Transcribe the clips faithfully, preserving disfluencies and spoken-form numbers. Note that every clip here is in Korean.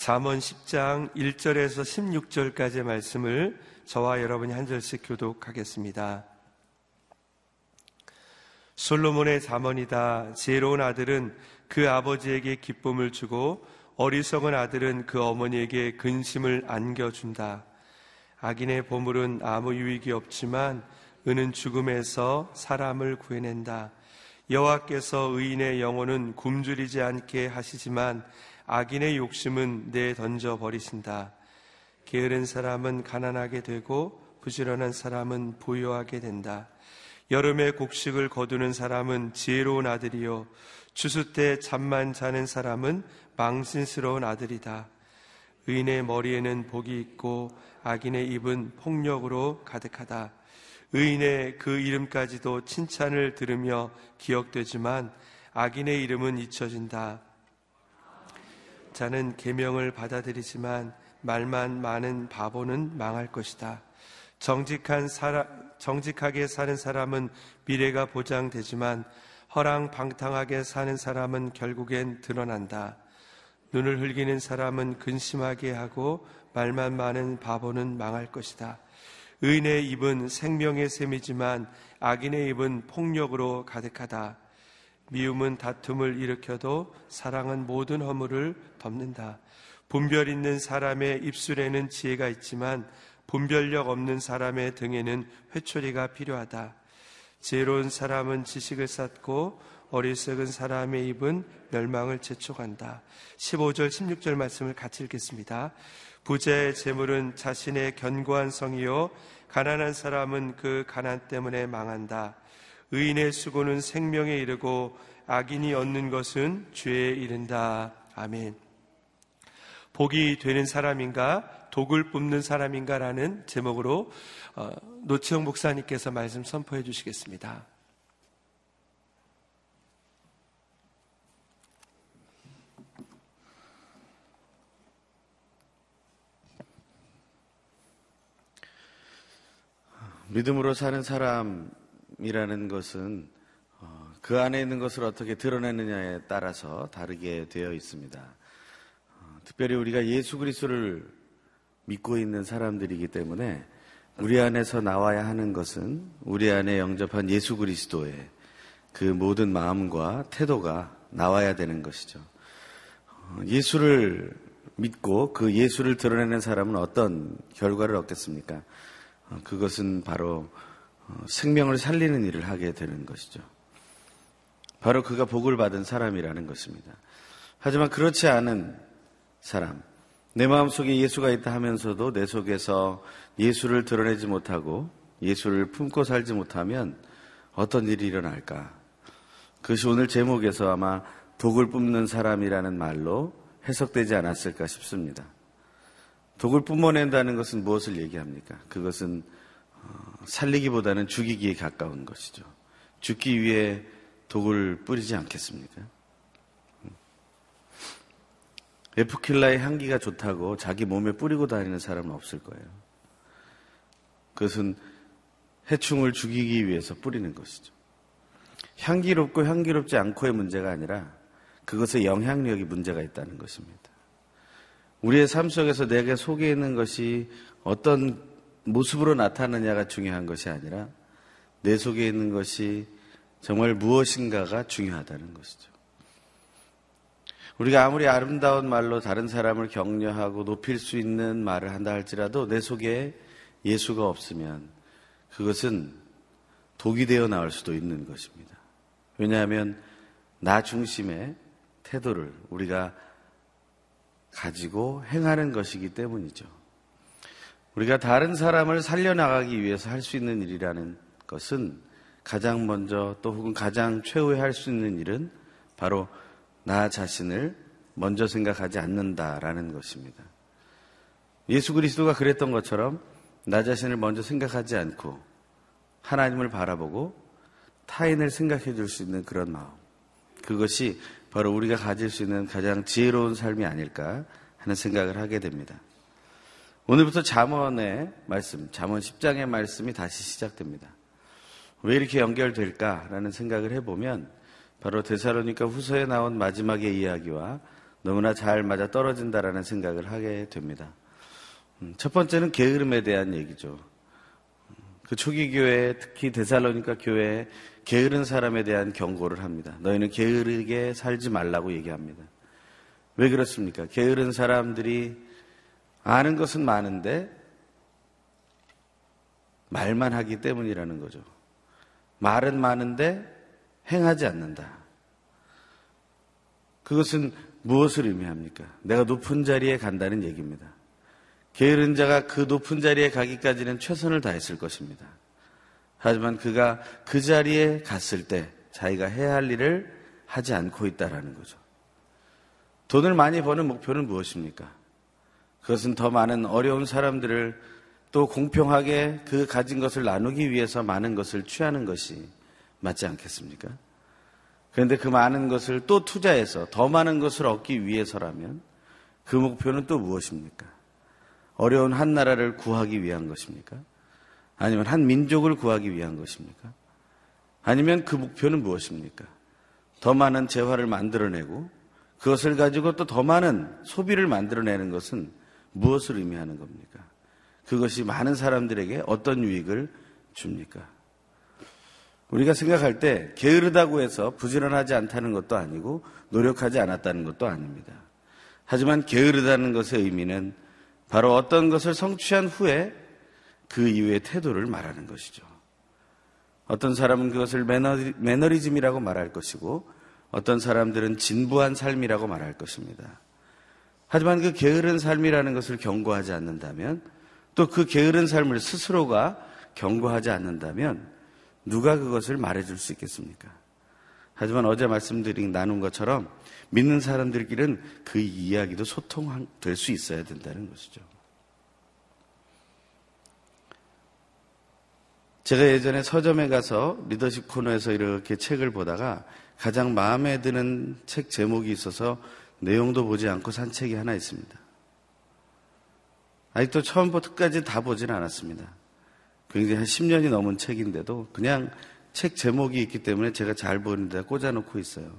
잠언 십 장 일 절에서 십육 절까지의 말씀을 저와 여러분이 한 절씩 교독하겠습니다. 솔로몬의 잠언이다. 지혜로운 아들은 그 아버지에게 기쁨을 주고 어리석은 아들은 그 어머니에게 근심을 안겨준다. 악인의 보물은 아무 유익이 없지만 은은 죽음에서 사람을 구해낸다. 여호와께서 의인의 영혼은 굶주리지 않게 하시지만 악인의 욕심은 내던져 버리신다. 게으른 사람은 가난하게 되고 부지런한 사람은 부유하게 된다. 여름에 곡식을 거두는 사람은 지혜로운 아들이요 추수 때 잠만 자는 사람은 망신스러운 아들이다. 의인의 머리에는 복이 있고 악인의 입은 폭력으로 가득하다. 의인의 그 이름까지도 칭찬을 들으며 기억되지만 악인의 이름은 잊혀진다. 자는 계명을 받아들이지만 말만 많은 바보는 망할 것이다. 정직한 사람, 정직하게 사는 사람은 미래가 보장되지만 허랑방탕하게 사는 사람은 결국엔 드러난다. 눈을 흘기는 사람은 근심하게 하고 말만 많은 바보는 망할 것이다. 의인의 입은 생명의 샘이지만 악인의 입은 폭력으로 가득하다. 미움은 다툼을 일으켜도 사랑은 모든 허물을 덮는다. 분별 있는 사람의 입술에는 지혜가 있지만 분별력 없는 사람의 등에는 회초리가 필요하다. 지혜로운 사람은 지식을 쌓고 어리석은 사람의 입은 멸망을 재촉한다. 십오 절 십육 절 말씀을 같이 읽겠습니다. 부자의 재물은 자신의 견고한 성이요 가난한 사람은 그 가난 때문에 망한다. 의인의 수고는 생명에 이르고 악인이 얻는 것은 죄에 이른다. 아멘. 복이 되는 사람인가 독을 뿜는 사람인가 라는 제목으로 노치형 목사님께서 말씀 선포해 주시겠습니다. 믿음으로 사는 사람이라는 것은 그 안에 있는 것을 어떻게 드러내느냐에 따라서 다르게 되어 있습니다. 특별히 우리가 예수 그리스도를 믿고 있는 사람들이기 때문에 우리 안에서 나와야 하는 것은 우리 안에 영접한 예수 그리스도의 그 모든 마음과 태도가 나와야 되는 것이죠. 예수를 믿고 그 예수를 드러내는 사람은 어떤 결과를 얻겠습니까? 그것은 바로 생명을 살리는 일을 하게 되는 것이죠. 바로 그가 복을 받은 사람이라는 것입니다. 하지만 그렇지 않은 사람, 내 마음속에 예수가 있다 하면서도 내 속에서 예수를 드러내지 못하고 예수를 품고 살지 못하면 어떤 일이 일어날까? 그것이 오늘 제목에서 아마 독을 뿜는 사람이라는 말로 해석되지 않았을까 싶습니다. 독을 뿜어낸다는 것은 무엇을 얘기합니까? 그것은 살리기보다는 죽이기에 가까운 것이죠. 죽기 위해 독을 뿌리지 않겠습니까? 에프킬라의 향기가 좋다고 자기 몸에 뿌리고 다니는 사람은 없을 거예요. 그것은 해충을 죽이기 위해서 뿌리는 것이죠. 향기롭고 향기롭지 않고의 문제가 아니라 그것의 영향력이 문제가 있다는 것입니다. 우리의 삶 속에서 내게 속에 있는 것이 어떤 모습으로 나타나느냐가 중요한 것이 아니라 내 속에 있는 것이 정말 무엇인가가 중요하다는 것이죠. 우리가 아무리 아름다운 말로 다른 사람을 격려하고 높일 수 있는 말을 한다 할지라도 내 속에 예수가 없으면 그것은 독이 되어 나올 수도 있는 것입니다. 왜냐하면 나 중심의 태도를 우리가 가지고 행하는 것이기 때문이죠. 우리가 다른 사람을 살려나가기 위해서 할 수 있는 일이라는 것은 가장 먼저 또 혹은 가장 최후에 할 수 있는 일은 바로 나 자신을 먼저 생각하지 않는다라는 것입니다. 예수 그리스도가 그랬던 것처럼 나 자신을 먼저 생각하지 않고 하나님을 바라보고 타인을 생각해 줄 수 있는 그런 마음, 그것이 바로 우리가 가질 수 있는 가장 지혜로운 삶이 아닐까 하는 생각을 하게 됩니다. 오늘부터 잠언의 말씀, 잠언 십 장의 말씀이 다시 시작됩니다. 왜 이렇게 연결될까라는 생각을 해보면 바로 대살로니가 후서에 나온 마지막의 이야기와 너무나 잘 맞아 떨어진다라는 생각을 하게 됩니다. 첫 번째는 게으름에 대한 얘기죠. 그 초기 교회, 특히 데살로니가 교회에 게으른 사람에 대한 경고를 합니다. 너희는 게으르게 살지 말라고 얘기합니다. 왜 그렇습니까? 게으른 사람들이 아는 것은 많은데 말만 하기 때문이라는 거죠. 말은 많은데 행하지 않는다. 그것은 무엇을 의미합니까? 내가 높은 자리에 간다는 얘기입니다. 게으른 자가 그 높은 자리에 가기까지는 최선을 다했을 것입니다. 하지만 그가 그 자리에 갔을 때 자기가 해야 할 일을 하지 않고 있다라는 거죠. 돈을 많이 버는 목표는 무엇입니까? 그것은 더 많은 어려운 사람들을 또 공평하게 그 가진 것을 나누기 위해서 많은 것을 취하는 것이 맞지 않겠습니까? 그런데 그 많은 것을 또 투자해서 더 많은 것을 얻기 위해서라면 그 목표는 또 무엇입니까? 어려운 한 나라를 구하기 위한 것입니까? 아니면 한 민족을 구하기 위한 것입니까? 아니면 그 목표는 무엇입니까? 더 많은 재화를 만들어내고 그것을 가지고 또 더 많은 소비를 만들어내는 것은 무엇을 의미하는 겁니까? 그것이 많은 사람들에게 어떤 유익을 줍니까? 우리가 생각할 때 게으르다고 해서 부지런하지 않다는 것도 아니고 노력하지 않았다는 것도 아닙니다. 하지만 게으르다는 것의 의미는 바로 어떤 것을 성취한 후에 그 이후의 태도를 말하는 것이죠. 어떤 사람은 그것을 매너리, 매너리즘이라고 말할 것이고 어떤 사람들은 진부한 삶이라고 말할 것입니다. 하지만 그 게으른 삶이라는 것을 경고하지 않는다면 또 그 게으른 삶을 스스로가 경고하지 않는다면 누가 그것을 말해줄 수 있겠습니까? 하지만 어제 말씀드린 나눈 것처럼 믿는 사람들끼리는 그 이야기도 소통될 수 있어야 된다는 것이죠. 제가 예전에 서점에 가서 리더십 코너에서 이렇게 책을 보다가 가장 마음에 드는 책 제목이 있어서 내용도 보지 않고 산 책이 하나 있습니다. 아직도 처음부터까지 다 보진 않았습니다. 굉장히 한 십 년이 넘은 책인데도 그냥 책 제목이 있기 때문에 제가 잘 보는 데다 꽂아놓고 있어요.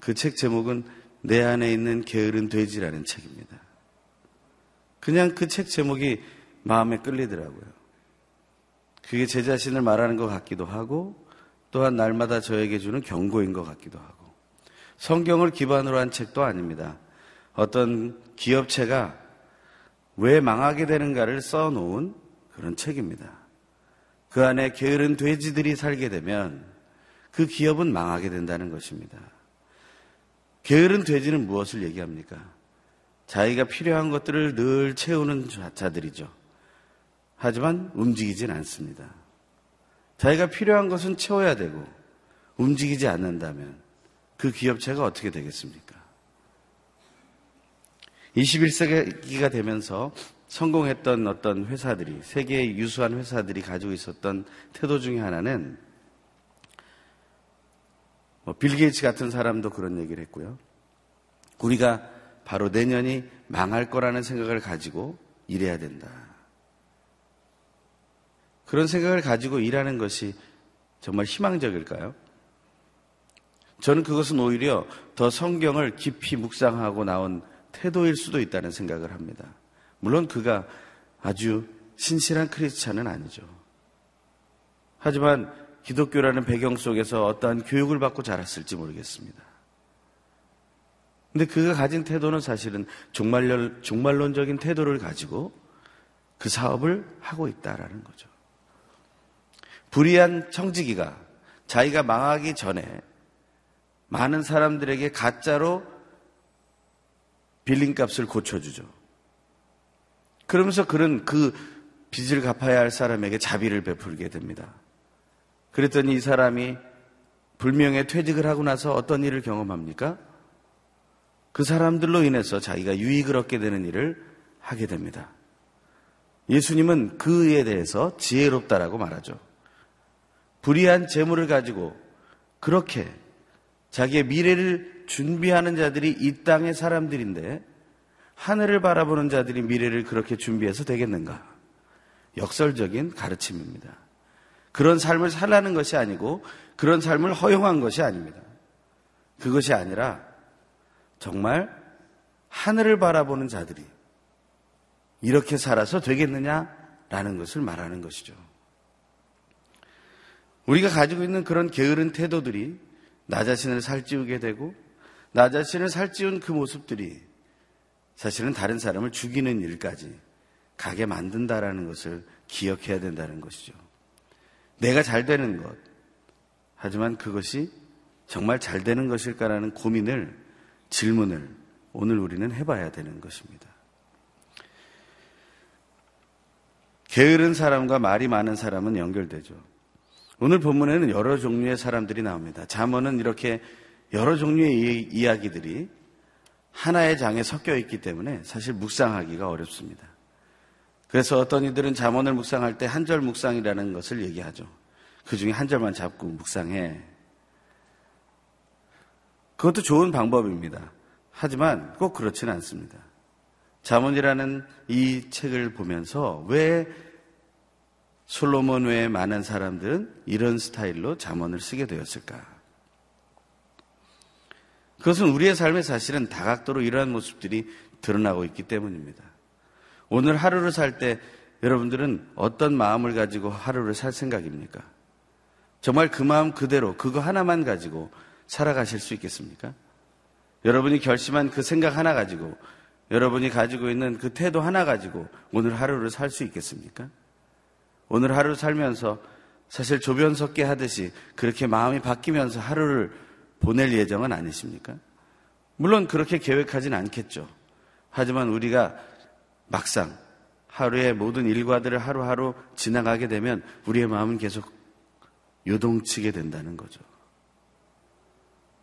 그 책 제목은 내 안에 있는 게으른 돼지라는 책입니다. 그냥 그 책 제목이 마음에 끌리더라고요. 그게 제 자신을 말하는 것 같기도 하고 또한 날마다 저에게 주는 경고인 것 같기도 하고 성경을 기반으로 한 책도 아닙니다. 어떤 기업체가 왜 망하게 되는가를 써놓은 그런 책입니다. 그 안에 게으른 돼지들이 살게 되면 그 기업은 망하게 된다는 것입니다. 게으른 돼지는 무엇을 얘기합니까? 자기가 필요한 것들을 늘 채우는 자들이죠. 하지만 움직이진 않습니다. 자기가 필요한 것은 채워야 되고 움직이지 않는다면 그 기업체가 어떻게 되겠습니까? 이십일 세기가 되면서 성공했던 어떤 회사들이, 세계의 유수한 회사들이 가지고 있었던 태도 중에 하나는 뭐 빌 게이츠 같은 사람도 그런 얘기를 했고요. 우리가 바로 내년이 망할 거라는 생각을 가지고 일해야 된다. 그런 생각을 가지고 일하는 것이 정말 희망적일까요? 저는 그것은 오히려 더 성경을 깊이 묵상하고 나온 태도일 수도 있다는 생각을 합니다. 물론 그가 아주 신실한 크리스찬은 아니죠. 하지만 기독교라는 배경 속에서 어떠한 교육을 받고 자랐을지 모르겠습니다. 근데 그가 가진 태도는 사실은 종말론, 종말론적인 태도를 가지고 그 사업을 하고 있다라는 거죠. 불의한 청지기가 자기가 망하기 전에 많은 사람들에게 가짜로 빌린 값을 고쳐주죠. 그러면서 그는 그 빚을 갚아야 할 사람에게 자비를 베풀게 됩니다. 그랬더니 이 사람이 불명예 퇴직을 하고 나서 어떤 일을 경험합니까? 그 사람들로 인해서 자기가 유익을 얻게 되는 일을 하게 됩니다. 예수님은 그에 대해서 지혜롭다라고 말하죠. 불의한 재물을 가지고 그렇게 자기의 미래를 준비하는 자들이 이 땅의 사람들인데 하늘을 바라보는 자들이 미래를 그렇게 준비해서 되겠는가? 역설적인 가르침입니다. 그런 삶을 살라는 것이 아니고 그런 삶을 허용한 것이 아닙니다. 그것이 아니라 정말 하늘을 바라보는 자들이 이렇게 살아서 되겠느냐라는 것을 말하는 것이죠. 우리가 가지고 있는 그런 게으른 태도들이 나 자신을 살찌우게 되고, 나 자신을 살찌운 그 모습들이 사실은 다른 사람을 죽이는 일까지 가게 만든다라는 것을 기억해야 된다는 것이죠. 내가 잘 되는 것, 하지만 그것이 정말 잘 되는 것일까라는 고민을, 질문을 오늘 우리는 해봐야 되는 것입니다. 게으른 사람과 말이 많은 사람은 연결되죠. 오늘 본문에는 여러 종류의 사람들이 나옵니다. 잠언은 이렇게 여러 종류의 이야기들이 하나의 장에 섞여 있기 때문에 사실 묵상하기가 어렵습니다. 그래서 어떤 이들은 잠언을 묵상할 때 한절 묵상이라는 것을 얘기하죠. 그 중에 한 절만 잡고 묵상해. 그것도 좋은 방법입니다. 하지만 꼭 그렇지는 않습니다. 잠언이라는 이 책을 보면서 왜 솔로몬 외에 많은 사람들은 이런 스타일로 잠언을 쓰게 되었을까? 그것은 우리의 삶에 사실은 다각도로 이러한 모습들이 드러나고 있기 때문입니다. 오늘 하루를 살 때 여러분들은 어떤 마음을 가지고 하루를 살 생각입니까? 정말 그 마음 그대로 그거 하나만 가지고 살아가실 수 있겠습니까? 여러분이 결심한 그 생각 하나 가지고, 여러분이 가지고 있는 그 태도 하나 가지고 오늘 하루를 살 수 있겠습니까? 오늘 하루 살면서 사실 조변석기 하듯이 그렇게 마음이 바뀌면서 하루를 보낼 예정은 아니십니까? 물론 그렇게 계획하진 않겠죠. 하지만 우리가 막상 하루의 모든 일과들을 하루하루 지나가게 되면 우리의 마음은 계속 요동치게 된다는 거죠.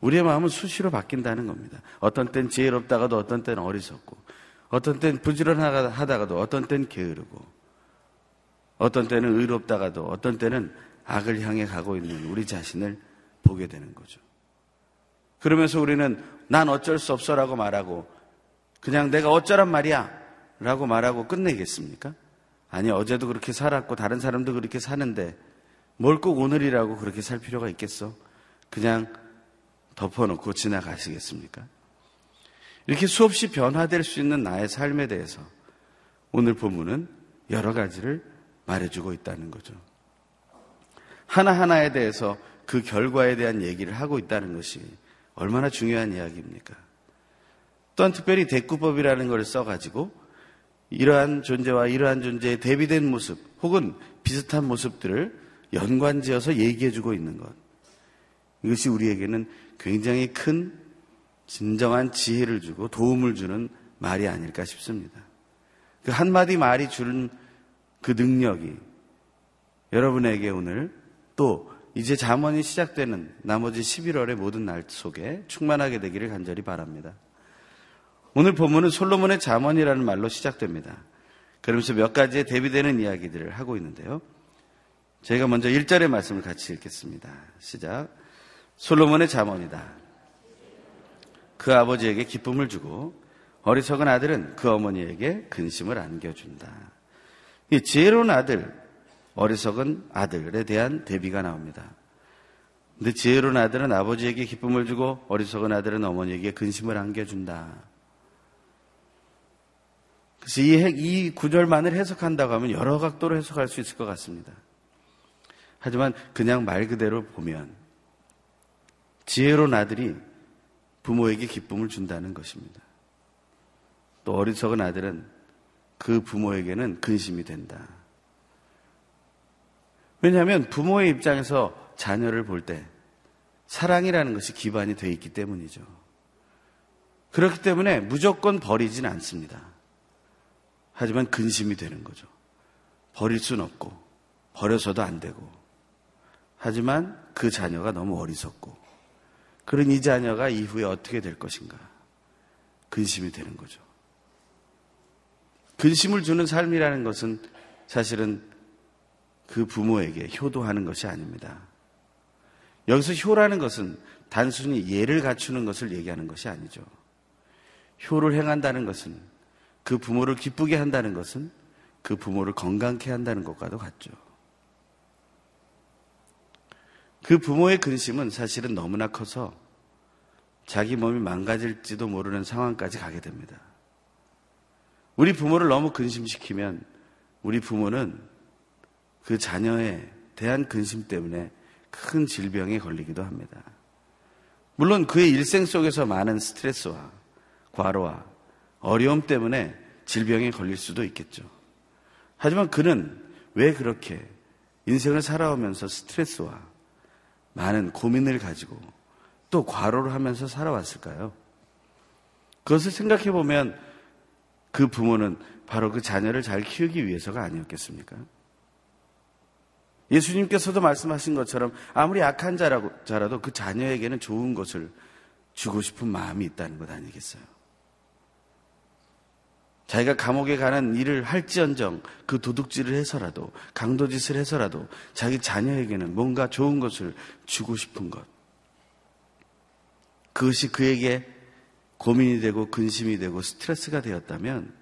우리의 마음은 수시로 바뀐다는 겁니다. 어떤 땐 지혜롭다가도 어떤 땐 어리석고, 어떤 땐 부지런하다가도 어떤 땐 게으르고, 어떤 때는 의롭다가도 어떤 때는 악을 향해 가고 있는 우리 자신을 보게 되는 거죠. 그러면서 우리는 난 어쩔 수 없어 라고 말하고, 그냥 내가 어쩌란 말이야 라고 말하고 끝내겠습니까? 아니, 어제도 그렇게 살았고 다른 사람도 그렇게 사는데 뭘 꼭 오늘이라고 그렇게 살 필요가 있겠어? 그냥 덮어놓고 지나가시겠습니까? 이렇게 수없이 변화될 수 있는 나의 삶에 대해서 오늘 본문은 여러 가지를 말해주고 있다는 거죠. 하나하나에 대해서 그 결과에 대한 얘기를 하고 있다는 것이 얼마나 중요한 이야기입니까? 또한 특별히 대꾸법이라는 걸 써가지고 이러한 존재와 이러한 존재의 대비된 모습 혹은 비슷한 모습들을 연관지어서 얘기해주고 있는 것, 이것이 우리에게는 굉장히 큰 진정한 지혜를 주고 도움을 주는 말이 아닐까 싶습니다. 그 한마디 말이 주는 그 능력이 여러분에게 오늘 또 이제 잠언이 시작되는 나머지 십일월의 모든 날 속에 충만하게 되기를 간절히 바랍니다. 오늘 본문은 솔로몬의 잠언이라는 말로 시작됩니다. 그러면서 몇 가지의 대비되는 이야기들을 하고 있는데요. 저희가 먼저 일 절의 말씀을 같이 읽겠습니다. 시작. 솔로몬의 잠언이다. 그 아버지에게 기쁨을 주고 어리석은 아들은 그 어머니에게 근심을 안겨준다. 이 지혜로운 아들, 어리석은 아들에 대한 대비가 나옵니다. 근데 지혜로운 아들은 아버지에게 기쁨을 주고 어리석은 아들은 어머니에게 근심을 안겨준다. 그래서 이, 이 구절만을 해석한다고 하면 여러 각도로 해석할 수 있을 것 같습니다. 하지만 그냥 말 그대로 보면 지혜로운 아들이 부모에게 기쁨을 준다는 것입니다. 또 어리석은 아들은 그 부모에게는 근심이 된다. 왜냐하면 부모의 입장에서 자녀를 볼 때 사랑이라는 것이 기반이 되어 있기 때문이죠. 그렇기 때문에 무조건 버리진 않습니다. 하지만 근심이 되는 거죠. 버릴 순 없고 버려서도 안 되고, 하지만 그 자녀가 너무 어리석고 그런 이 자녀가 이후에 어떻게 될 것인가 근심이 되는 거죠. 근심을 주는 삶이라는 것은 사실은 그 부모에게 효도하는 것이 아닙니다. 여기서 효라는 것은 단순히 예를 갖추는 것을 얘기하는 것이 아니죠. 효를 행한다는 것은, 그 부모를 기쁘게 한다는 것은 그 부모를 건강케 한다는 것과도 같죠. 그 부모의 근심은 사실은 너무나 커서 자기 몸이 망가질지도 모르는 상황까지 가게 됩니다. 우리 부모를 너무 근심시키면 우리 부모는 그 자녀에 대한 근심 때문에 큰 질병에 걸리기도 합니다. 물론 그의 일생 속에서 많은 스트레스와 과로와 어려움 때문에 질병에 걸릴 수도 있겠죠. 하지만 그는 왜 그렇게 인생을 살아오면서 스트레스와 많은 고민을 가지고 또 과로를 하면서 살아왔을까요? 그것을 생각해보면 그 부모는 바로 그 자녀를 잘 키우기 위해서가 아니었겠습니까? 예수님께서도 말씀하신 것처럼 아무리 악한 자라도 그 자녀에게는 좋은 것을 주고 싶은 마음이 있다는 것 아니겠어요? 자기가 감옥에 가는 일을 할지언정 그 도둑질을 해서라도 강도짓을 해서라도 자기 자녀에게는 뭔가 좋은 것을 주고 싶은 것, 그것이 그에게 고민이 되고 근심이 되고 스트레스가 되었다면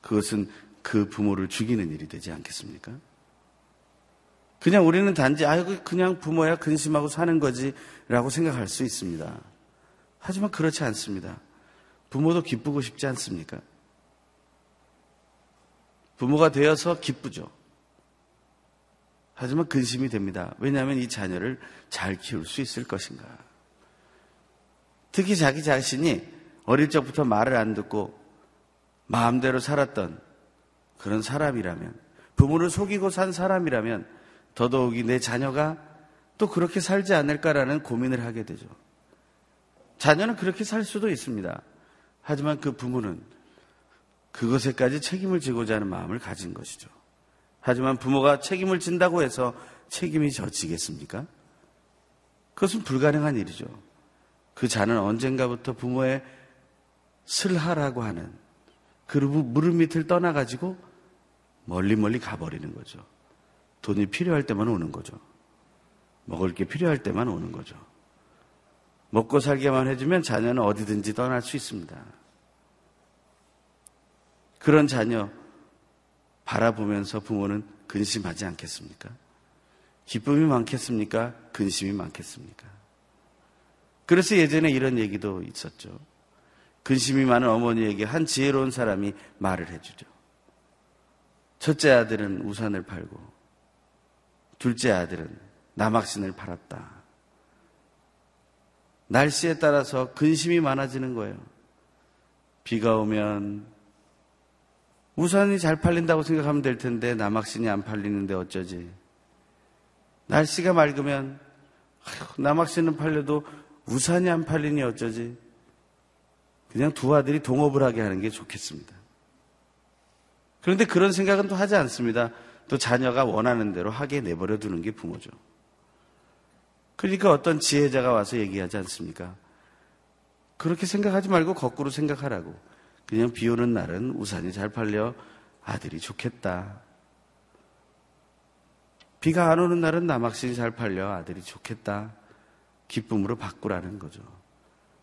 그것은 그 부모를 죽이는 일이 되지 않겠습니까? 그냥 우리는 단지 아이고 그냥 부모야 근심하고 사는 거지 라고 생각할 수 있습니다. 하지만 그렇지 않습니다. 부모도 기쁘고 싶지 않습니까? 부모가 되어서 기쁘죠. 하지만 근심이 됩니다. 왜냐하면 이 자녀를 잘 키울 수 있을 것인가. 특히 자기 자신이 어릴 적부터 말을 안 듣고 마음대로 살았던 그런 사람이라면, 부모를 속이고 산 사람이라면 더더욱이 내 자녀가 또 그렇게 살지 않을까라는 고민을 하게 되죠. 자녀는 그렇게 살 수도 있습니다. 하지만 그 부모는 그것에까지 책임을 지고자 하는 마음을 가진 것이죠. 하지만 부모가 책임을 진다고 해서 책임이 져지겠습니까? 그것은 불가능한 일이죠. 그 자는 언젠가부터 부모의 슬하라고 하는 그 무릎 밑을 떠나가지고 멀리 멀리 가버리는 거죠. 돈이 필요할 때만 오는 거죠. 먹을 게 필요할 때만 오는 거죠. 먹고 살게만 해주면 자녀는 어디든지 떠날 수 있습니다. 그런 자녀 바라보면서 부모는 근심하지 않겠습니까? 기쁨이 많겠습니까? 근심이 많겠습니까? 그래서 예전에 이런 얘기도 있었죠. 근심이 많은 어머니에게 한 지혜로운 사람이 말을 해주죠. 첫째 아들은 우산을 팔고 둘째 아들은 나막신을 팔았다. 날씨에 따라서 근심이 많아지는 거예요. 비가 오면 우산이 잘 팔린다고 생각하면 될 텐데 나막신이 안 팔리는데 어쩌지? 날씨가 맑으면 나막신은 팔려도 우산이 안 팔리니 어쩌지? 그냥 두 아들이 동업을 하게 하는 게 좋겠습니다. 그런데 그런 생각은 또 하지 않습니다. 또 자녀가 원하는 대로 하게 내버려 두는 게 부모죠. 그러니까 어떤 지혜자가 와서 얘기하지 않습니까? 그렇게 생각하지 말고 거꾸로 생각하라고. 그냥 비 오는 날은 우산이 잘 팔려 아들이 좋겠다. 비가 안 오는 날은 나막신이 잘 팔려 아들이 좋겠다. 기쁨으로 바꾸라는 거죠.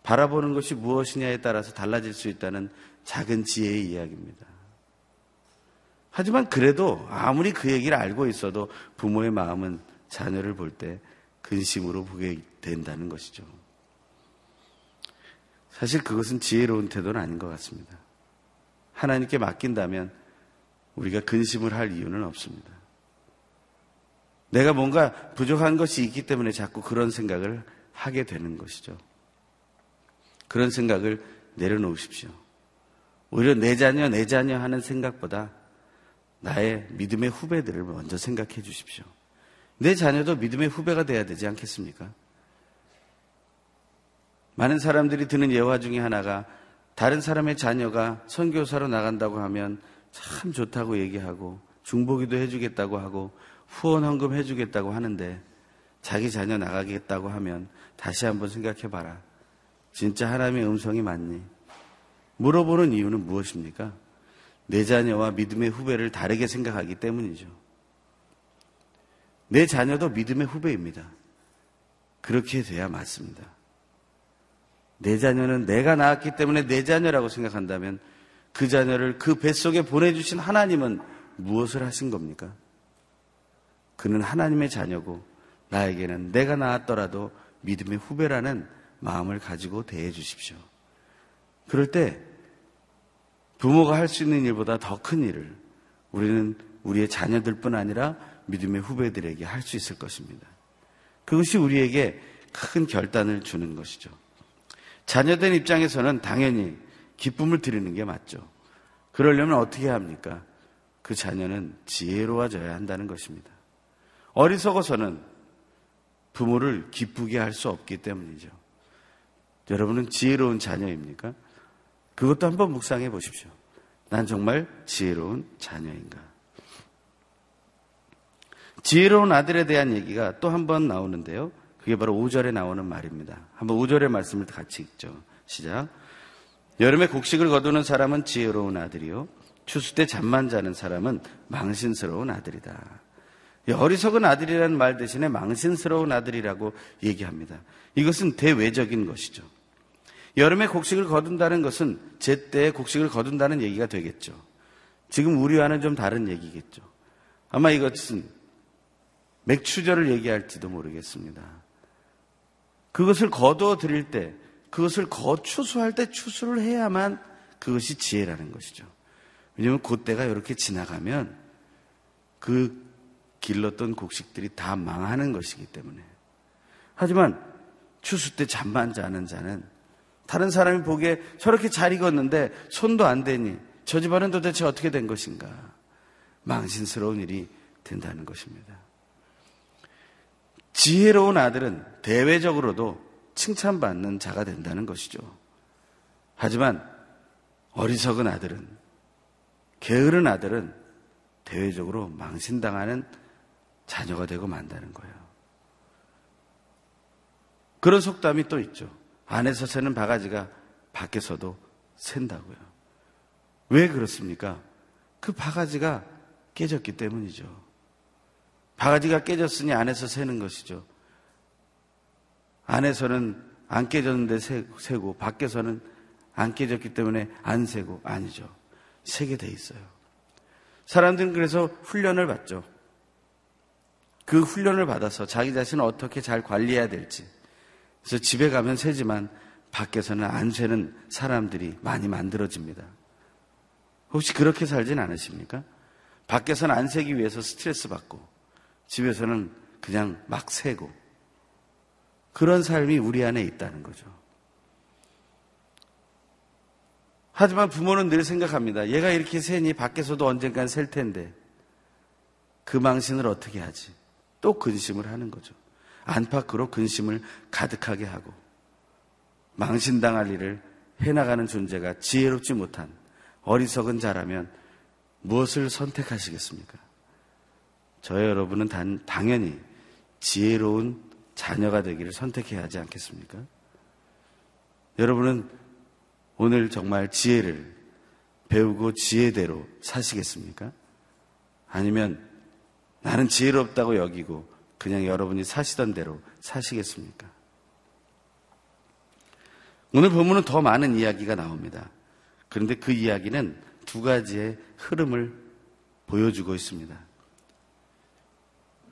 바라보는 것이 무엇이냐에 따라서 달라질 수 있다는 작은 지혜의 이야기입니다. 하지만 그래도 아무리 그 얘기를 알고 있어도 부모의 마음은 자녀를 볼 때 근심으로 보게 된다는 것이죠. 사실 그것은 지혜로운 태도는 아닌 것 같습니다. 하나님께 맡긴다면 우리가 근심을 할 이유는 없습니다. 내가 뭔가 부족한 것이 있기 때문에 자꾸 그런 생각을 하게 되는 것이죠. 그런 생각을 내려놓으십시오. 오히려 내 자녀, 내 자녀 하는 생각보다 나의 믿음의 후배들을 먼저 생각해 주십시오. 내 자녀도 믿음의 후배가 돼야 되지 않겠습니까? 많은 사람들이 드는 예화 중에 하나가 다른 사람의 자녀가 선교사로 나간다고 하면 참 좋다고 얘기하고 중보기도 해주겠다고 하고 후원헌금 해주겠다고 하는데 자기 자녀 나가겠다고 하면 다시 한번 생각해봐라. 진짜 하나님의 음성이 맞니? 물어보는 이유는 무엇입니까? 내 자녀와 믿음의 후배를 다르게 생각하기 때문이죠. 내 자녀도 믿음의 후배입니다. 그렇게 돼야 맞습니다. 내 자녀는 내가 낳았기 때문에 내 자녀라고 생각한다면 그 자녀를 그 뱃속에 보내주신 하나님은 무엇을 하신 겁니까? 그는 하나님의 자녀고 나에게는 내가 낳았더라도 믿음의 후배라는 마음을 가지고 대해 주십시오. 그럴 때 부모가 할 수 있는 일보다 더 큰 일을 우리는 우리의 자녀들뿐 아니라 믿음의 후배들에게 할 수 있을 것입니다. 그것이 우리에게 큰 결단을 주는 것이죠. 자녀된 입장에서는 당연히 기쁨을 드리는 게 맞죠. 그러려면 어떻게 합니까? 그 자녀는 지혜로워져야 한다는 것입니다. 어리석어서는 부모를 기쁘게 할 수 없기 때문이죠. 여러분은 지혜로운 자녀입니까? 그것도 한번 묵상해 보십시오. 난 정말 지혜로운 자녀인가? 지혜로운 아들에 대한 얘기가 또 한 번 나오는데요. 그게 바로 오 절에 나오는 말입니다. 한번 오 절의 말씀을 같이 읽죠. 시작. 여름에 곡식을 거두는 사람은 지혜로운 아들이요, 추수 때 잠만 자는 사람은 망신스러운 아들이다. 어리석은 아들이라는 말 대신에 망신스러운 아들이라고 얘기합니다. 이것은 대외적인 것이죠. 여름에 곡식을 거둔다는 것은 제때 곡식을 거둔다는 얘기가 되겠죠. 지금 우리와는 좀 다른 얘기겠죠. 아마 이것은 맥추절을 얘기할지도 모르겠습니다. 그것을 거두어 드릴 때, 그것을 거 추수할 때 추수를 해야만 그것이 지혜라는 것이죠. 왜냐하면 그때가 이렇게 지나가면 그 길렀던 곡식들이 다 망하는 것이기 때문에. 하지만 추수 때 잠만 자는 자는 다른 사람이 보기에 저렇게 잘 익었는데 손도 안 대니 저 집안은 도대체 어떻게 된 것인가, 망신스러운 일이 된다는 것입니다. 지혜로운 아들은 대외적으로도 칭찬받는 자가 된다는 것이죠. 하지만 어리석은 아들은, 게으른 아들은 대외적으로 망신당하는 자녀가 되고 만다는 거예요. 그런 속담이 또 있죠. 안에서 새는 바가지가 밖에서도 샌다고요. 왜 그렇습니까? 그 바가지가 깨졌기 때문이죠. 바가지가 깨졌으니 안에서 새는 것이죠. 안에서는 안 깨졌는데 새고, 밖에서는 안 깨졌기 때문에 안 새고, 아니죠. 새게 돼 있어요. 사람들은 그래서 훈련을 받죠. 그 훈련을 받아서 자기 자신을 어떻게 잘 관리해야 될지. 그래서 집에 가면 새지만 밖에서는 안 새는 사람들이 많이 만들어집니다. 혹시 그렇게 살진 않으십니까? 밖에서는 안 새기 위해서 스트레스 받고, 집에서는 그냥 막 새고, 그런 삶이 우리 안에 있다는 거죠. 하지만 부모는 늘 생각합니다. 얘가 이렇게 새니 밖에서도 언젠간 셀 텐데 그 망신을 어떻게 하지? 또 근심을 하는 거죠. 안팎으로 근심을 가득하게 하고 망신당할 일을 해나가는 존재가 지혜롭지 못한 어리석은 자라면 무엇을 선택하시겠습니까? 저희 여러분은 단, 당연히 지혜로운 자녀가 되기를 선택해야 하지 않겠습니까? 여러분은 오늘 정말 지혜를 배우고 지혜대로 사시겠습니까? 아니면 나는 지혜롭다고 여기고 그냥 여러분이 사시던 대로 사시겠습니까? 오늘 본문은 더 많은 이야기가 나옵니다. 그런데 그 이야기는 두 가지의 흐름을 보여주고 있습니다.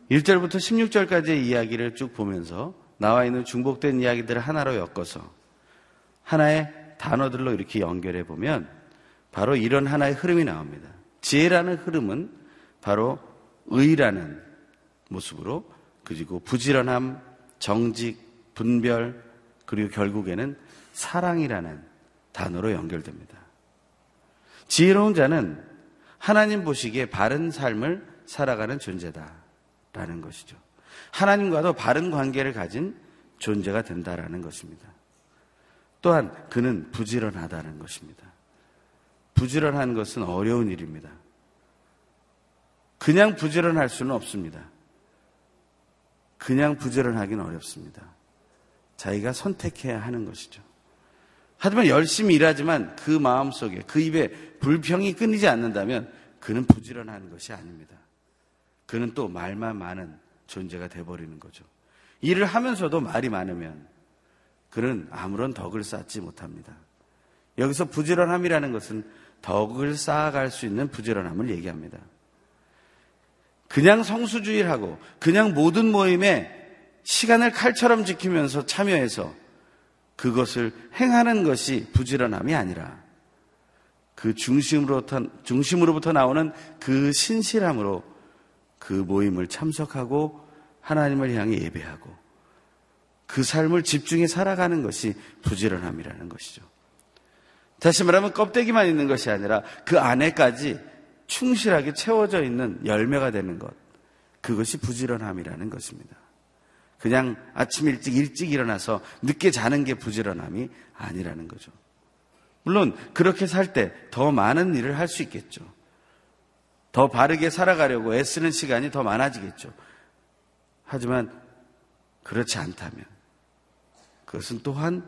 일 절부터 십육 절까지의 이야기를 쭉 보면서 나와 있는 중복된 이야기들을 하나로 엮어서 하나의 단어들로 이렇게 연결해 보면 바로 이런 하나의 흐름이 나옵니다. 지혜라는 흐름은 바로 의라는 모습으로, 그리고 부지런함, 정직, 분별, 그리고 결국에는 사랑이라는 단어로 연결됩니다. 지혜로운 자는 하나님 보시기에 바른 삶을 살아가는 존재다라는 것이죠. 하나님과도 바른 관계를 가진 존재가 된다라는 것입니다. 또한 그는 부지런하다는 것입니다. 부지런한 것은 어려운 일입니다. 그냥 부지런할 수는 없습니다. 그냥 부지런하기는 어렵습니다. 자기가 선택해야 하는 것이죠. 하지만 열심히 일하지만 그 마음속에, 그 입에 불평이 끊이지 않는다면 그는 부지런한 것이 아닙니다. 그는 또 말만 많은 존재가 돼버리는 거죠. 일을 하면서도 말이 많으면 그는 아무런 덕을 쌓지 못합니다. 여기서 부지런함이라는 것은 덕을 쌓아갈 수 있는 부지런함을 얘기합니다. 그냥 성수주의를 하고 그냥 모든 모임에 시간을 칼처럼 지키면서 참여해서 그것을 행하는 것이 부지런함이 아니라 그 중심으로부터, 중심으로부터 나오는 그 신실함으로 그 모임을 참석하고 하나님을 향해 예배하고 그 삶을 집중해 살아가는 것이 부지런함이라는 것이죠. 다시 말하면 껍데기만 있는 것이 아니라 그 안에까지 충실하게 채워져 있는 열매가 되는 것, 그것이 부지런함이라는 것입니다. 그냥 아침 일찍 일찍 일어나서 늦게 자는 게 부지런함이 아니라는 거죠. 물론 그렇게 살 때 더 많은 일을 할 수 있겠죠. 더 바르게 살아가려고 애쓰는 시간이 더 많아지겠죠. 하지만 그렇지 않다면 그것은 또한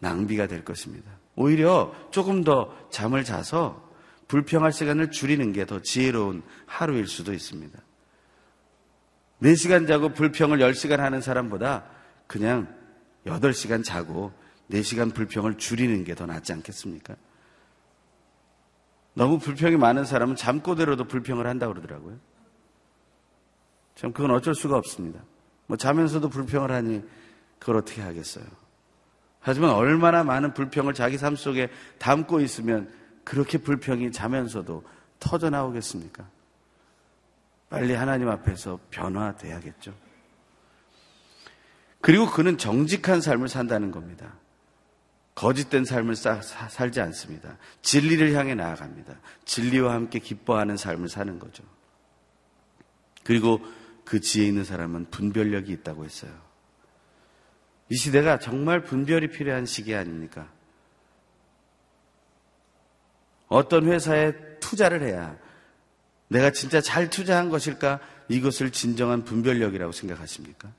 낭비가 될 것입니다. 오히려 조금 더 잠을 자서 불평할 시간을 줄이는 게 더 지혜로운 하루일 수도 있습니다. 네 시간 자고 불평을 열 시간 하는 사람보다 그냥 여덟 시간 자고 네 시간 불평을 줄이는 게 더 낫지 않겠습니까? 너무 불평이 많은 사람은 잠꼬대로도 불평을 한다고 그러더라고요. 참 그건 어쩔 수가 없습니다. 뭐 자면서도 불평을 하니 그걸 어떻게 하겠어요. 하지만 얼마나 많은 불평을 자기 삶 속에 담고 있으면 그렇게 불평이 자면서도 터져나오겠습니까? 빨리 하나님 앞에서 변화돼야겠죠. 그리고 그는 정직한 삶을 산다는 겁니다. 거짓된 삶을 사, 사, 살지 않습니다. 진리를 향해 나아갑니다. 진리와 함께 기뻐하는 삶을 사는 거죠. 그리고 그 지혜에 있는 사람은 분별력이 있다고 했어요. 이 시대가 정말 분별이 필요한 시기 아닙니까? 어떤 회사에 투자를 해야 내가 진짜 잘 투자한 것일까? 이것을 진정한 분별력이라고 생각하십니까?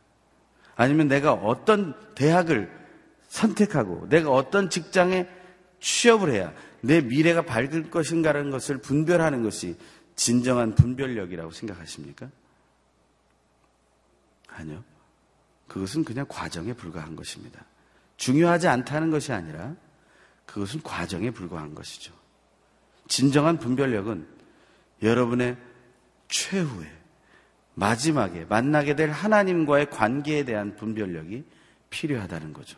아니면 내가 어떤 대학을 선택하고 내가 어떤 직장에 취업을 해야 내 미래가 밝을 것인가라는 것을 분별하는 것이 진정한 분별력이라고 생각하십니까? 아니요. 그것은 그냥 과정에 불과한 것입니다. 중요하지 않다는 것이 아니라 그것은 과정에 불과한 것이죠. 진정한 분별력은 여러분의 최후의 마지막에 만나게 될 하나님과의 관계에 대한 분별력이 필요하다는 거죠.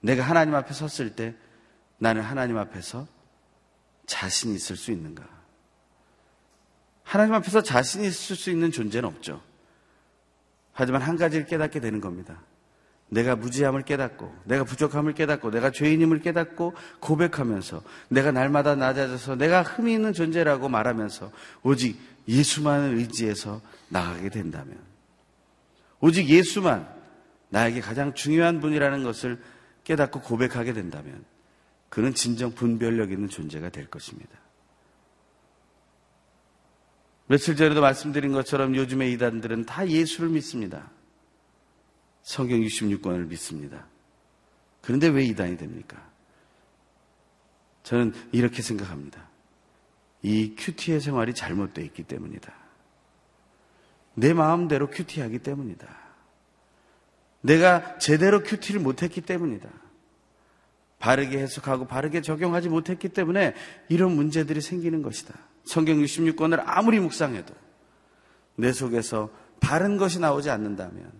내가 하나님 앞에 섰을 때 나는 하나님 앞에서 자신이 있을 수 있는가? 하나님 앞에서 자신이 있을 수 있는 존재는 없죠. 하지만 한 가지를 깨닫게 되는 겁니다. 내가 무지함을 깨닫고 내가 부족함을 깨닫고 내가 죄인임을 깨닫고 고백하면서 내가 날마다 낮아져서 내가 흠이 있는 존재라고 말하면서 오직 예수만을 의지해서 나가게 된다면, 오직 예수만 나에게 가장 중요한 분이라는 것을 깨닫고 고백하게 된다면 그는 진정 분별력 있는 존재가 될 것입니다. 며칠 전에도 말씀드린 것처럼 요즘의 이단들은 다 예수를 믿습니다. 성경 육십육 권을 믿습니다. 그런데 왜 이단이 됩니까? 저는 이렇게 생각합니다. 이 큐티의 생활이 잘못되어 있기 때문이다. 내 마음대로 큐티하기 때문이다. 내가 제대로 큐티를 못했기 때문이다. 바르게 해석하고 바르게 적용하지 못했기 때문에 이런 문제들이 생기는 것이다. 성경 육십육 권을 아무리 묵상해도 내 속에서 바른 것이 나오지 않는다면,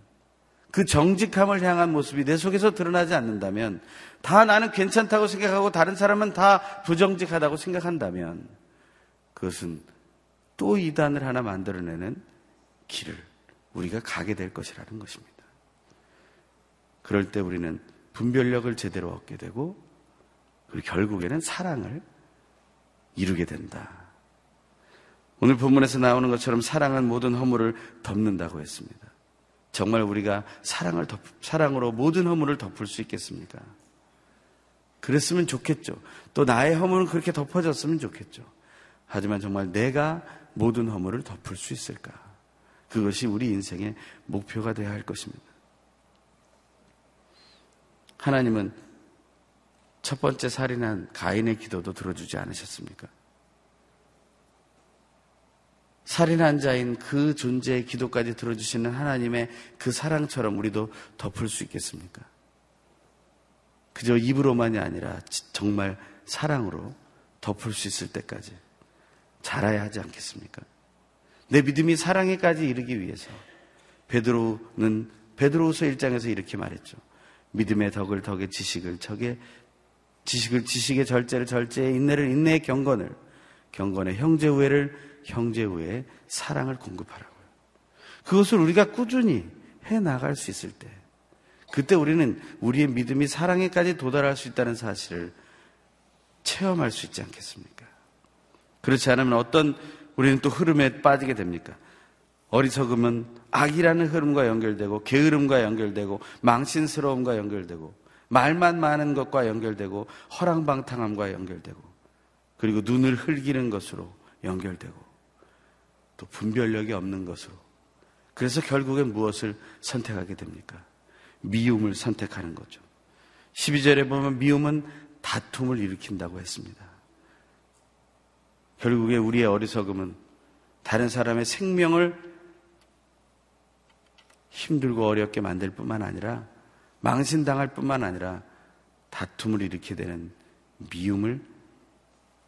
그 정직함을 향한 모습이 내 속에서 드러나지 않는다면, 다 나는 괜찮다고 생각하고 다른 사람은 다 부정직하다고 생각한다면 그것은 또 이단을 하나 만들어내는 길을 우리가 가게 될 것이라는 것입니다. 그럴 때 우리는 분별력을 제대로 얻게 되고 그리고 결국에는 사랑을 이루게 된다. 오늘 본문에서 나오는 것처럼 사랑은 모든 허물을 덮는다고 했습니다. 정말 우리가 사랑을 덮, 사랑으로 모든 허물을 덮을 수 있겠습니까? 그랬으면 좋겠죠. 또 나의 허물은 그렇게 덮어졌으면 좋겠죠. 하지만 정말 내가 모든 허물을 덮을 수 있을까? 그것이 우리 인생의 목표가 되어야 할 것입니다. 하나님은 첫 번째 살인한 가인의 기도도 들어주지 않으셨습니까? 살인한 자인 그 존재의 기도까지 들어주시는 하나님의 그 사랑처럼 우리도 덮을 수 있겠습니까? 그저 입으로만이 아니라 정말 사랑으로 덮을 수 있을 때까지 자라야 하지 않겠습니까? 내 믿음이 사랑에까지 이르기 위해서 베드로는 베드로후서 일 장에서 이렇게 말했죠. 믿음의 덕을 덕의 지식을 덕의 지식을 지식의 절제를 절제의 인내를 인내의 경건을 경건의 형제 우애를 형제 우애의 사랑을 공급하라고요. 그것을 우리가 꾸준히 해나갈 수 있을 때 그때 우리는 우리의 믿음이 사랑에까지 도달할 수 있다는 사실을 체험할 수 있지 않겠습니까? 그렇지 않으면 어떤 우리는 또 흐름에 빠지게 됩니까? 어리석음은 악이라는 흐름과 연결되고 게으름과 연결되고 망신스러움과 연결되고 말만 많은 것과 연결되고 허랑방탕함과 연결되고 그리고 눈을 흘기는 것으로 연결되고 또 분별력이 없는 것으로 그래서 결국엔 무엇을 선택하게 됩니까? 미움을 선택하는 거죠. 십이 절에 보면 미움은 다툼을 일으킨다고 했습니다. 결국에 우리의 어리석음은 다른 사람의 생명을 힘들고 어렵게 만들 뿐만 아니라 망신당할 뿐만 아니라 다툼을 일으키게 되는 미움을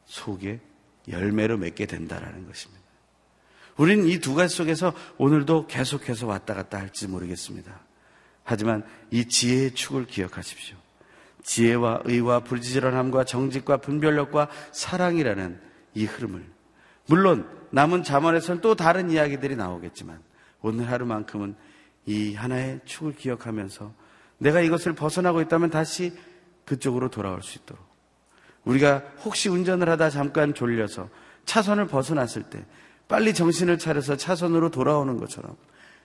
속에 열매로 맺게 된다라는 것입니다. 우리는 이 두 가지 속에서 오늘도 계속해서 왔다 갔다 할지 모르겠습니다. 하지만 이 지혜의 축을 기억하십시오. 지혜와 의와 불지질언함과 정직과 분별력과 사랑이라는 이 흐름을 물론 남은 잠언에서는 또 다른 이야기들이 나오겠지만 오늘 하루만큼은 이 하나의 축을 기억하면서 내가 이것을 벗어나고 있다면 다시 그쪽으로 돌아올 수 있도록 우리가 혹시 운전을 하다 잠깐 졸려서 차선을 벗어났을 때 빨리 정신을 차려서 차선으로 돌아오는 것처럼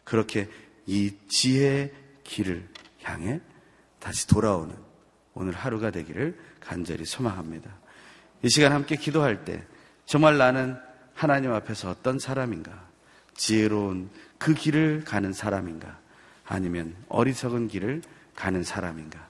그렇게 이 지혜의 길을 향해 다시 돌아오는 오늘 하루가 되기를 간절히 소망합니다. 이 시간 함께 기도할 때 정말 나는 하나님 앞에서 어떤 사람인가? 지혜로운 그 길을 가는 사람인가? 아니면 어리석은 길을 가는 사람인가?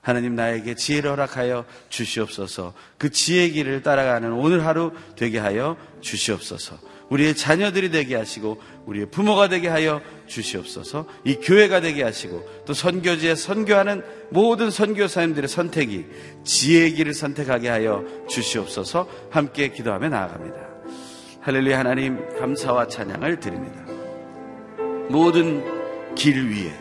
하나님 나에게 지혜를 허락하여 주시옵소서. 그 지혜의 길을 따라가는 오늘 하루 되게 하여 주시옵소서. 우리의 자녀들이 되게 하시고 우리의 부모가 되게 하여 주시옵소서. 이 교회가 되게 하시고 또 선교지에 선교하는 모든 선교사님들의 선택이 지혜의 길을 선택하게 하여 주시옵소서. 함께 기도하며 나아갑니다. 할렐루야. 하나님 감사와 찬양을 드립니다. 모든 길 위에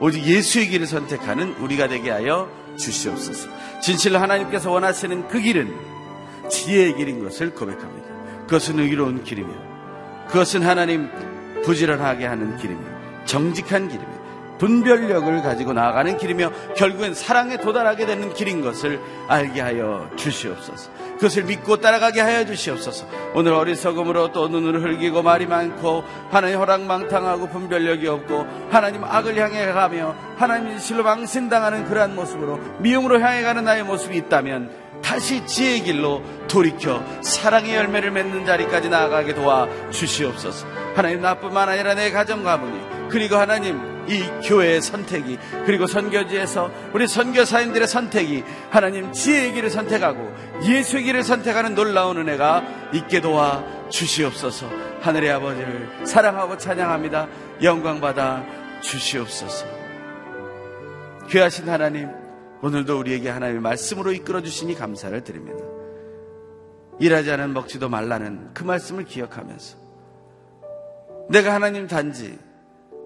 오직 예수의 길을 선택하는 우리가 되게 하여 주시옵소서. 진실로 하나님께서 원하시는 그 길은 지혜의 길인 것을 고백합니다. 그것은 의로운 길이며 그것은 하나님 부지런하게 하는 길이며 정직한 길이며 분별력을 가지고 나아가는 길이며 결국엔 사랑에 도달하게 되는 길인 것을 알게 하여 주시옵소서. 그것을 믿고 따라가게 하여 주시옵소서. 오늘 어리석음으로 또 눈을 흘기고 말이 많고 하나님 허락망탕하고 분별력이 없고 하나님 악을 향해 가며 하나님 진실로 망신당하는 그러한 모습으로 미움으로 향해 가는 나의 모습이 있다면 다시 지혜의 길로 돌이켜 사랑의 열매를 맺는 자리까지 나아가게 도와 주시옵소서. 하나님 나뿐만 아니라 내 가정과 부모 그리고 하나님 이 교회의 선택이 그리고 선교지에서 우리 선교사님들의 선택이 하나님 지혜의 길을 선택하고 예수의 길을 선택하는 놀라운 은혜가 있게 도와 주시옵소서. 하늘의 아버지를 사랑하고 찬양합니다. 영광받아 주시옵소서. 귀하신 하나님 오늘도 우리에게 하나님의 말씀으로 이끌어 주시니 감사를 드립니다. 일하지 않은 먹지도 말라는 그 말씀을 기억하면서 내가 하나님 단지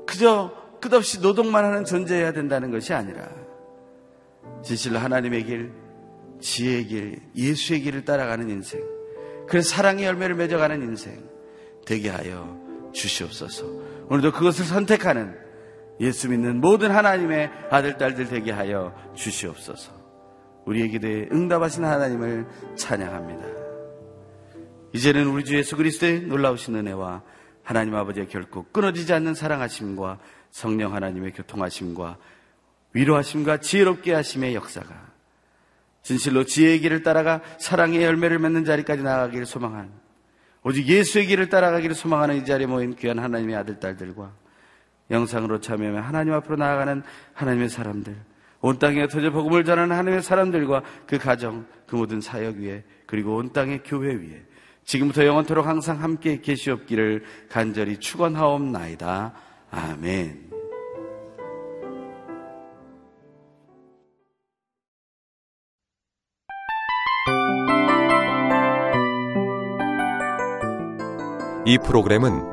그저 끝없이 노동만 하는 존재해야 된다는 것이 아니라 진실로 하나님의 길, 지혜의 길, 예수의 길을 따라가는 인생 그래서 사랑의 열매를 맺어가는 인생 되게 하여 주시옵소서. 오늘도 그것을 선택하는 예수 믿는 모든 하나님의 아들, 딸들 되게 하여 주시옵소서. 우리의 기도에 응답하신 하나님을 찬양합니다. 이제는 우리 주 예수 그리스도의 놀라우신 은혜와 하나님 아버지의 결코 끊어지지 않는 사랑하심과 성령 하나님의 교통하심과 위로하심과 지혜롭게 하심의 역사가 진실로 지혜의 길을 따라가 사랑의 열매를 맺는 자리까지 나아가기를 소망하는 오직 예수의 길을 따라가기를 소망하는 이 자리에 모인 귀한 하나님의 아들, 딸들과 영상으로 참여하며 하나님 앞으로 나아가는 하나님의 사람들 온 땅에 터져 복음을 전하는 하나님의 사람들과 그 가정, 그 모든 사역 위에 그리고 온 땅의 교회 위에 지금부터 영원토록 항상 함께 계시옵기를 간절히 축원하옵나이다. 아멘. 이 프로그램은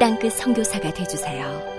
땅끝 선교사가 되어주세요.